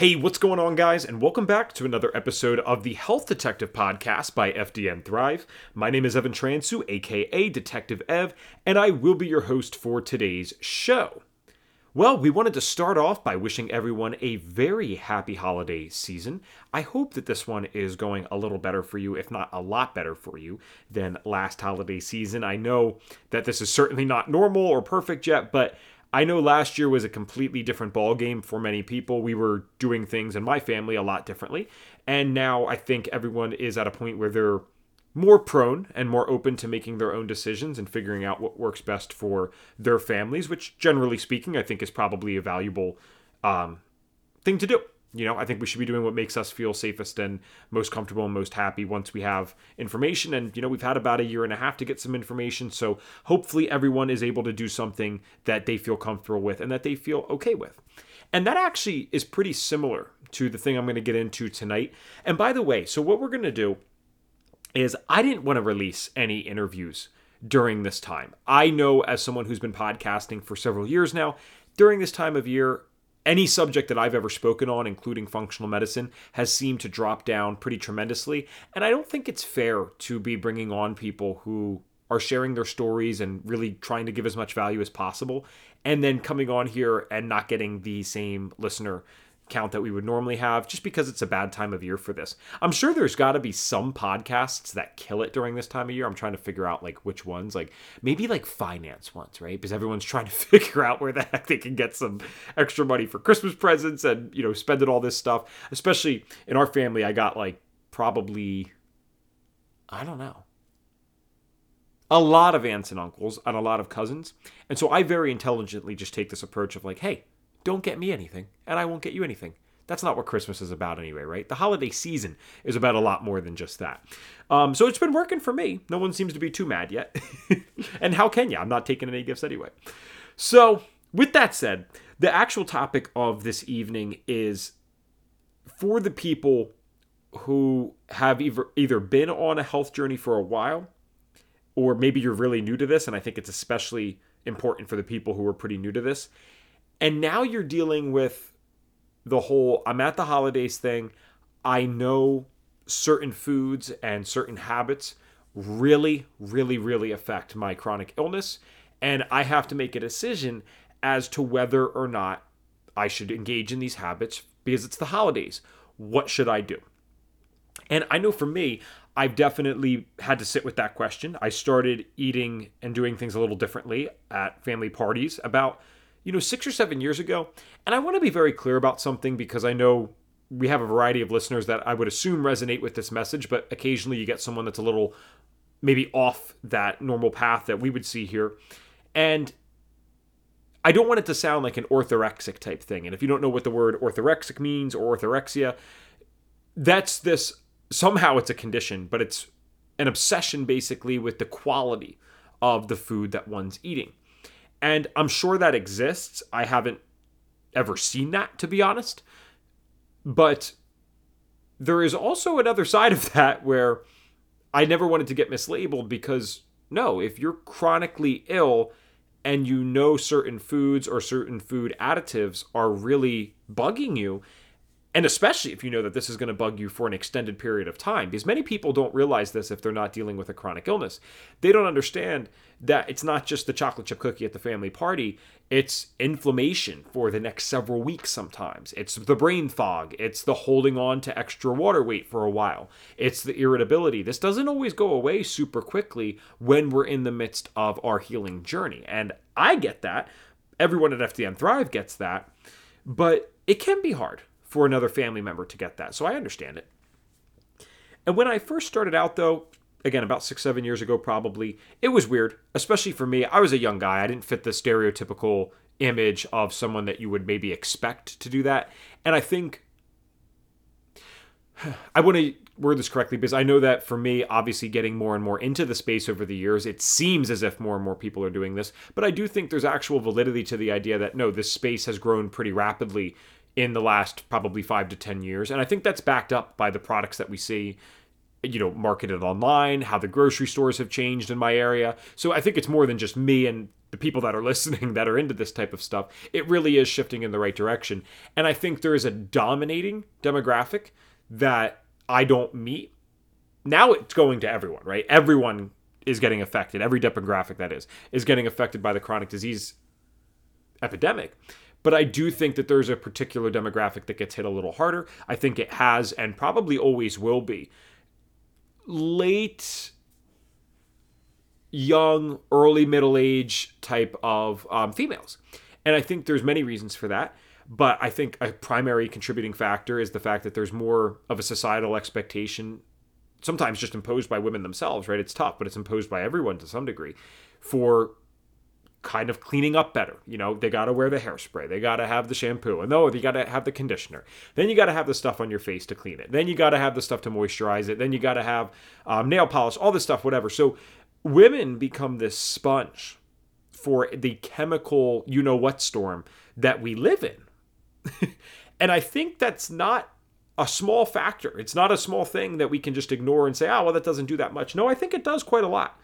Hey, what's going on, guys? And welcome back to another episode of the Health Detective Podcast by FDN Thrive. My name is Evan Transu, aka Detective Ev, and I will be your host for today's show. Well, we wanted to start off by wishing everyone a very happy holiday season. I hope that this one is going a little better for you, if not a lot better for you, than last holiday season. I know that this is certainly not normal or perfect yet, but I know last year was a completely different ballgame for many people. We were doing things in my family a lot differently. And now I think everyone is at a point where they're more prone and more open to making their own decisions and figuring out what works best for their families, which generally speaking, I think is probably a valuable thing to do. You know, I think we should be doing what makes us feel safest and most comfortable and most happy once we have information. And, you know, we've had about a year and a half to get some information. So hopefully everyone is able to do something that they feel comfortable with and that they feel okay with. And that actually is pretty similar to the thing I'm going to get into tonight. And by the way, so what we're going to do is I didn't want to release any interviews during this time. I know as someone who's been podcasting for several years now, during this time of year, any subject that I've ever spoken on, including functional medicine, has seemed to drop down pretty tremendously. And I don't think it's fair to be bringing on people who are sharing their stories and really trying to give as much value as possible, and then coming on here and not getting the same listener count that we would normally have just because it's a bad time of year for this. I'm sure there's got to be some podcasts that kill it during this time of year. I'm trying to figure out like which ones, like maybe like finance ones, right? Because everyone's trying to figure out where the heck they can get some extra money for Christmas presents and, you know, spending all this stuff. Especially in our family, I got like probably, I don't know, a lot of aunts and uncles and a lot of cousins. And so I very intelligently just take this approach of like, hey, don't get me anything, and I won't get you anything. That's not what Christmas is about anyway, right? The holiday season is about a lot more than just that. So it's been working for me. No one seems to be too mad yet. And how can you? I'm not taking any gifts anyway. So with that said, the actual topic of this evening is for the people who have either been on a health journey for a while, or maybe you're really new to this, and I think it's especially important for the people who are pretty new to this. And now you're dealing with the whole, I'm at the holidays thing. I know certain foods and certain habits really, really, really affect my chronic illness. And I have to make a decision as to whether or not I should engage in these habits because it's the holidays. What should I do? And I know for me, I've definitely had to sit with that question. I started eating and doing things a little differently at family parties about 6 or 7 years ago. And I want to be very clear about something because I know we have a variety of listeners that I would assume resonate with this message, but occasionally you get someone that's a little maybe off that normal path that we would see here. And I don't want it to sound like an orthorexic type thing. And if you don't know what the word orthorexic means or orthorexia, that's this, somehow it's a condition, but it's an obsession basically with the quality of the food that one's eating. And I'm sure that exists. I haven't ever seen that, to be honest. But there is also another side of that where I never wanted to get mislabeled because, no, if you're chronically ill and you know certain foods or certain food additives are really bugging you, and especially if you know that this is going to bug you for an extended period of time, because many people don't realize this if they're not dealing with a chronic illness. They don't understand that it's not just the chocolate chip cookie at the family party. It's inflammation for the next several weeks sometimes. It's the brain fog. It's the holding on to extra water weight for a while. It's the irritability. This doesn't always go away super quickly when we're in the midst of our healing journey. And I get that. Everyone at FDN Thrive gets that. But it can be hard for another family member to get that. So I understand it. And when I first started out though, again, about 6-7 years ago probably, it was weird, especially for me. I was a young guy. I didn't fit the stereotypical image of someone that you would maybe expect to do that. And I think, I want to word this correctly because I know that for me, obviously getting more and more into the space over the years, it seems as if more and more people are doing this. But I do think there's actual validity to the idea that no, this space has grown pretty rapidly in the last probably 5 to 10 years. And I think that's backed up by the products that we see, marketed online, how the grocery stores have changed in my area. So I think it's more than just me and the people that are listening that are into this type of stuff, it really is shifting in the right direction. And I think there is a dominating demographic that I don't meet. Now it's going to everyone, right? Everyone is getting affected. Every demographic that is getting affected by the chronic disease epidemic. But I do think that there's a particular demographic that gets hit a little harder. I think it has and probably always will be. Late, young, early middle age type of females. And I think there's many reasons for that. But I think a primary contributing factor is the fact that there's more of a societal expectation, sometimes just imposed by women themselves, right? It's tough, but it's imposed by everyone to some degree for kind of cleaning up better. You know, they got to wear the hairspray. They got to have the shampoo. And you got to have the conditioner. Then you got to have the stuff on your face to clean it. Then you got to have the stuff to moisturize it. Then you got to have nail polish, all this stuff, whatever. So women become this sponge for the chemical you-know-what storm that we live in. And I think that's not a small factor. It's not a small thing that we can just ignore and say, oh, well, that doesn't do that much. No, I think it does quite a lot.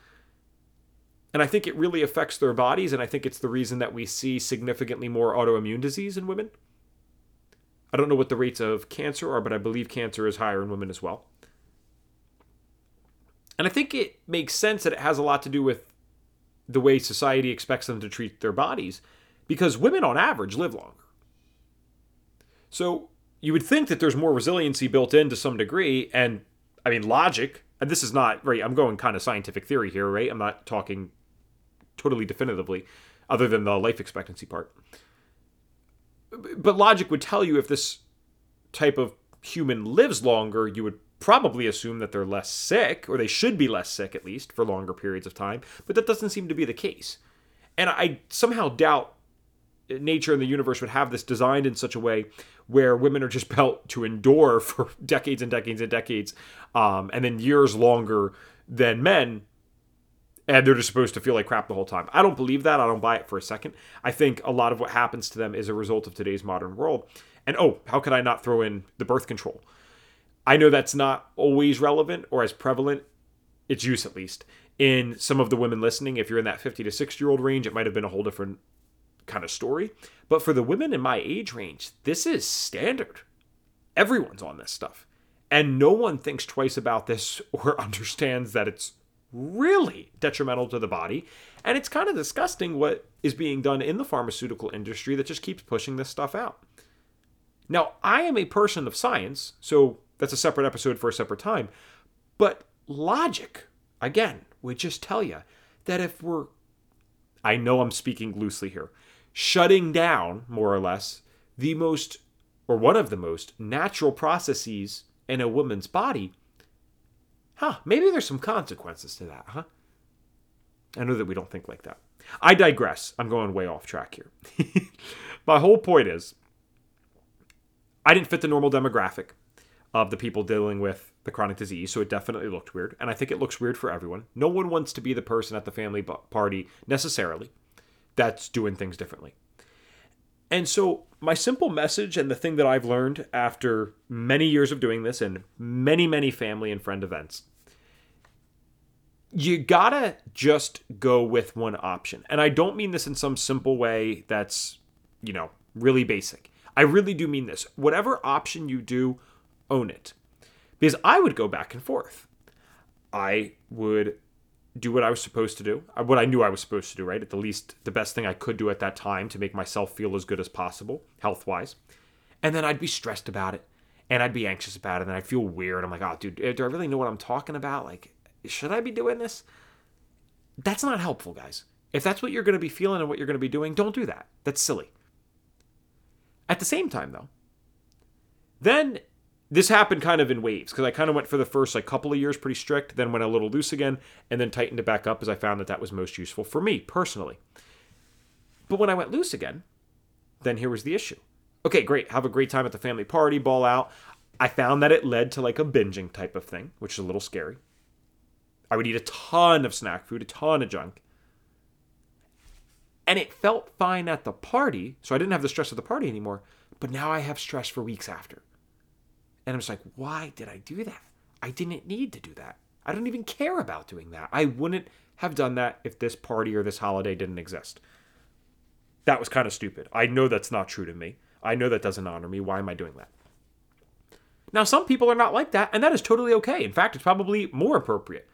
And I think it really affects their bodies, and I think it's the reason that we see significantly more autoimmune disease in women. I don't know what the rates of cancer are, but I believe cancer is higher in women as well. And I think it makes sense that it has a lot to do with the way society expects them to treat their bodies, because women on average live longer. So you would think that there's more resiliency built in to some degree, and I mean, logic, and this is not, right, I'm going kind of scientific theory here, right? I'm not talking totally definitively, other than the life expectancy part. But logic would tell you if this type of human lives longer, you would probably assume that they're less sick, or they should be less sick at least for longer periods of time, but that doesn't seem to be the case. And I somehow doubt nature and the universe would have this designed in such a way where women are just built to endure for decades and decades and decades, and then years longer than men, and they're just supposed to feel like crap the whole time. I don't believe that. I don't buy it for a second. I think a lot of what happens to them is a result of today's modern world. And oh, how could I not throw in the birth control? I know that's not always relevant or as prevalent, its use at least, in some of the women listening. If you're in that 50 to 60-year-old range, it might have been a whole different kind of story. But for the women in my age range, this is standard. Everyone's on this stuff. And no one thinks twice about this or understands that it's really detrimental to the body. And it's kind of disgusting what is being done in the pharmaceutical industry that just keeps pushing this stuff out. Now, I am a person of science, so that's a separate episode for a separate time. But logic, again, would just tell you that if we're, I know I'm speaking loosely here, shutting down, more or less, the most, or one of the most, natural processes in a woman's body, maybe there's some consequences to that, I know that we don't think like that. I digress. I'm going way off track here. My whole point is, I didn't fit the normal demographic of the people dealing with the chronic disease, so it definitely looked weird, and I think it looks weird for everyone. No one wants to be the person at the family party necessarily that's doing things differently. And so my simple message, and the thing that I've learned after many years of doing this and many, many family and friend events, you gotta just go with one option. And I don't mean this in some simple way that's, you know, really basic. I really do mean this. Whatever option you do, own it. Because I would go back and forth. I would do what I was supposed to do, what I knew I was supposed to do, right? At the least, the best thing I could do at that time to make myself feel as good as possible, health-wise. And then I'd be stressed about it, and I'd be anxious about it, and I'd feel weird. I'm like, oh, dude, do I really know what I'm talking about? Like, should I be doing this? That's not helpful, guys. If that's what you're going to be feeling and what you're going to be doing, don't do that. That's silly. At the same time, though, then this happened kind of in waves, because I kind of went for the first couple of years pretty strict, then went a little loose again, and then tightened it back up as I found that that was most useful for me personally. But when I went loose again, then here was the issue. Okay, great. Have a great time at the family party, ball out. I found that it led to a binging type of thing, which is a little scary. I would eat a ton of snack food, a ton of junk. And it felt fine at the party, so I didn't have the stress of the party anymore, but now I have stress for weeks after. And I'm just like, why did I do that? I didn't need to do that. I don't even care about doing that. I wouldn't have done that if this party or this holiday didn't exist. That was kind of stupid. I know that's not true to me. I know that doesn't honor me. Why am I doing that? Now, some people are not like that, and that is totally okay. In fact, it's probably more appropriate.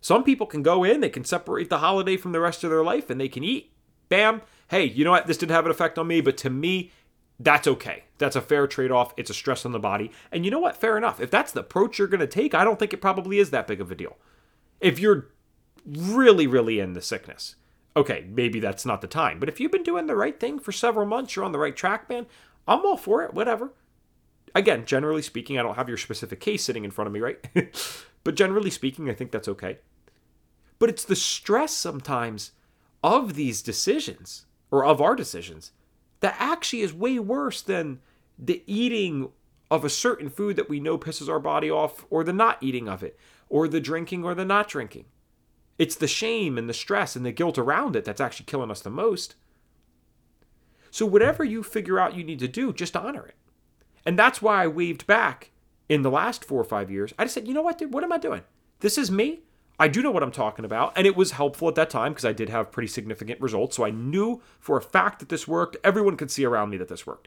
Some people can go in, they can separate the holiday from the rest of their life, and they can eat. Bam. Hey, you know what? This didn't have an effect on me, but to me, that's okay. That's a fair trade-off. It's a stress on the body. And you know what? Fair enough. If that's the approach you're going to take, I don't think it probably is that big of a deal. If you're really, really in the sickness, okay, maybe that's not the time. But if you've been doing the right thing for several months, you're on the right track, man, I'm all for it, whatever. Again, generally speaking, I don't have your specific case sitting in front of me, right? But generally speaking, I think that's okay. But it's the stress sometimes of these decisions, or of our decisions, that actually is way worse than the eating of a certain food that we know pisses our body off, or the not eating of it, or the drinking or the not drinking. It's the shame and the stress and the guilt around it that's actually killing us the most. So whatever you figure out you need to do, just honor it. And that's why I waved back in the last 4 or 5 years. I just said, you know what, dude, what am I doing? This is me. I do know what I'm talking about, and it was helpful at that time because I did have pretty significant results, so I knew for a fact that this worked. Everyone could see around me that this worked.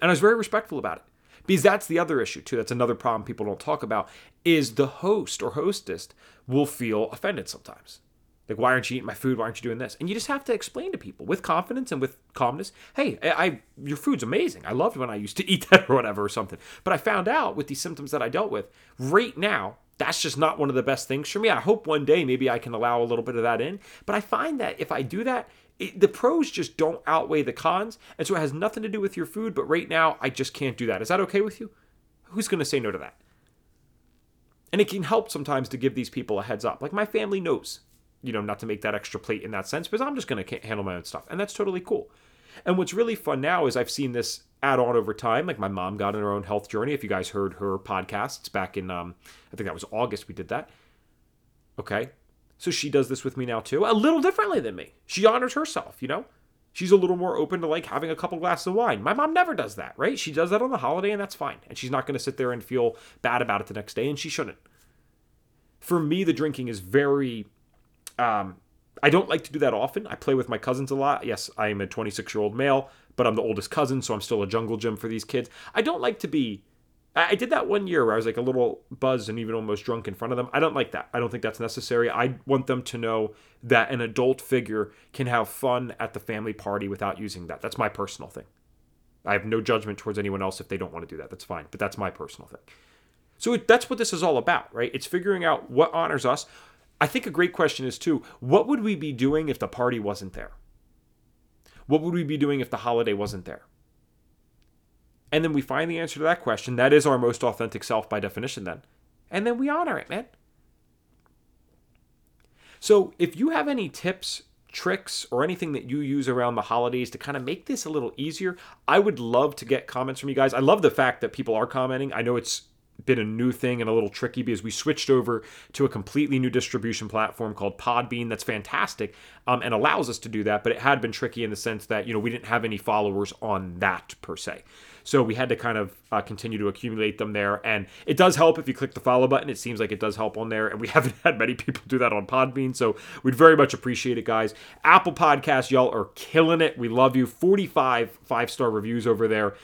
And I was very respectful about it because that's the other issue, too. That's another problem people don't talk about is the host or hostess will feel offended sometimes. Like, why aren't you eating my food? Why aren't you doing this? And you just have to explain to people with confidence and with calmness, hey, your food's amazing. I loved when I used to eat that or whatever or something. But I found out with these symptoms that I dealt with right now, that's just not one of the best things for me. I hope one day maybe I can allow a little bit of that in. But I find that if I do that, the pros just don't outweigh the cons. And so it has nothing to do with your food. But right now, I just can't do that. Is that okay with you? Who's going to say no to that? And it can help sometimes to give these people a heads up. Like my family knows, you know, not to make that extra plate in that sense, because I'm just going to handle my own stuff. And that's totally cool. And what's really fun now is I've seen this add on over time. Like my mom got on her own health journey. If you guys heard her podcasts back in, I think that was August, we did that. Okay. So she does this with me now too, a little differently than me. She honors herself, you know, she's a little more open to like having a couple glasses of wine. My mom never does that, right? She does that on the holiday and that's fine. And she's not going to sit there and feel bad about it the next day. And she shouldn't. For me, the drinking is very, I don't like to do that often. I play with my cousins a lot. Yes, I am a 26-year-old male, but I'm the oldest cousin, so I'm still a jungle gym for these kids. I don't like to be... I did that one year where I was like a little buzzed and even almost drunk in front of them. I don't like that. I don't think that's necessary. I want them to know that an adult figure can have fun at the family party without using that. That's my personal thing. I have no judgment towards anyone else if they don't want to do that. That's fine, but that's my personal thing. So that's what this is all about, right? It's figuring out what honors us. I think a great question is, too, what would we be doing if the party wasn't there? What would we be doing if the holiday wasn't there? And then we find the answer to that question. That is our most authentic self by definition then. And then we honor it, man. So if you have any tips, tricks, or anything that you use around the holidays to kind of make this a little easier, I would love to get comments from you guys. I love the fact that people are commenting. I know it's been a new thing and a little tricky because we switched over to a completely new distribution platform called Podbean. That's fantastic and allows us to do that, but it had been tricky in the sense that, you know, we didn't have any followers on that per se. So we had to kind of continue to accumulate them there. And it does help if you click the follow button. It seems like it does help on there. And we haven't had many people do that on Podbean. So we'd very much appreciate it, guys. Apple Podcasts, y'all are killing it. We love you. 45 five-star reviews over there.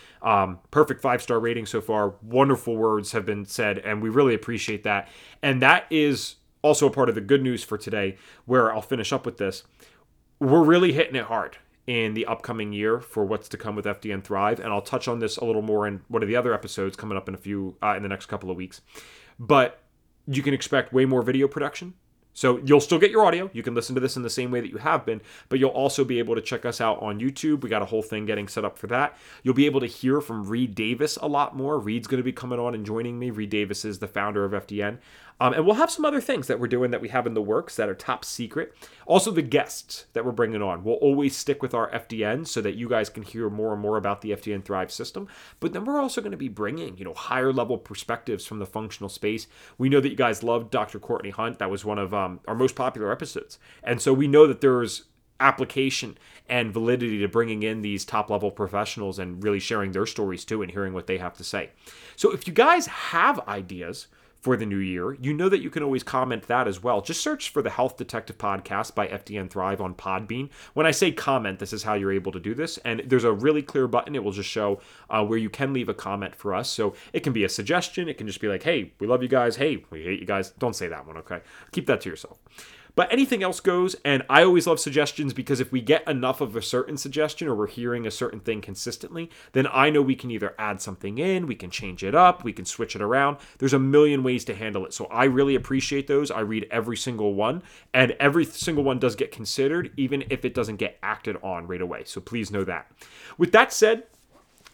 Perfect five-star rating so far. Wonderful words have been said. And we really appreciate that. And that is also a part of the good news for today, where I'll finish up with this. We're really hitting it hard in the upcoming year for what's to come with FDN Thrive. And I'll touch on this a little more in one of the other episodes coming up in in the next couple of weeks. But you can expect way more video production. So you'll still get your audio. You can listen to this in the same way that you have been, but you'll also be able to check us out on YouTube. We got a whole thing getting set up for that. You'll be able to hear from Reed Davis a lot more. Reed's going to be coming on and joining me. Reed Davis is the founder of FDN. And we'll have some other things that we're doing that we have in the works that are top secret. Also, the guests that we're bringing on. We'll always stick with our FDN so that you guys can hear more and more about the FDN Thrive system. But then we're also going to be bringing, you know, higher level perspectives from the functional space. We know that you guys love Dr. Courtney Hunt. That was one of our most popular episodes. And so we know that there's application and validity to bringing in these top-level professionals and really sharing their stories too and hearing what they have to say. So if you guys have ideas for the new year, you know that you can always comment that as well. Just search for the Health Detective Podcast by FDN Thrive on Podbean. When I say comment, this is how you're able to do this. And there's a really clear button. It will just show where you can leave a comment for us. So it can be a suggestion. It can just be like, hey, we love you guys. Hey, we hate you guys. Don't say that one, okay? Keep that to yourself. But anything else goes, and I always love suggestions because if we get enough of a certain suggestion or we're hearing a certain thing consistently, then I know we can either add something in, we can change it up, we can switch it around. There's a million ways to handle it. So I really appreciate those. I read every single one, and every single one does get considered, even if it doesn't get acted on right away. So please know that. With that said,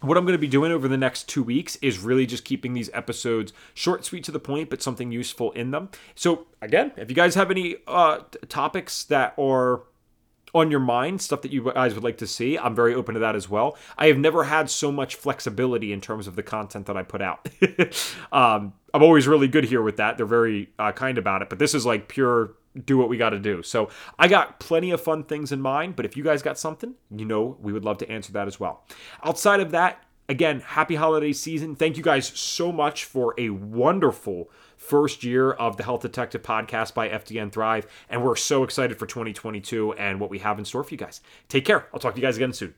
what I'm going to be doing over the next 2 weeks is really just keeping these episodes short, sweet, to the point, but something useful in them. So again, if you guys have any topics that are on your mind, stuff that you guys would like to see, I'm very open to that as well. I have never had so much flexibility in terms of the content that I put out. I'm always really good here with that. They're very kind about it, but this is like pure do what we got to do. So I got plenty of fun things in mind, but if you guys got something, you know, we would love to answer that as well. Outside of that, again, happy holiday season. Thank you guys so much for a wonderful first year of the Health Detective Podcast by FDN Thrive. And we're so excited for 2022 and what we have in store for you guys. Take care. I'll talk to you guys again soon.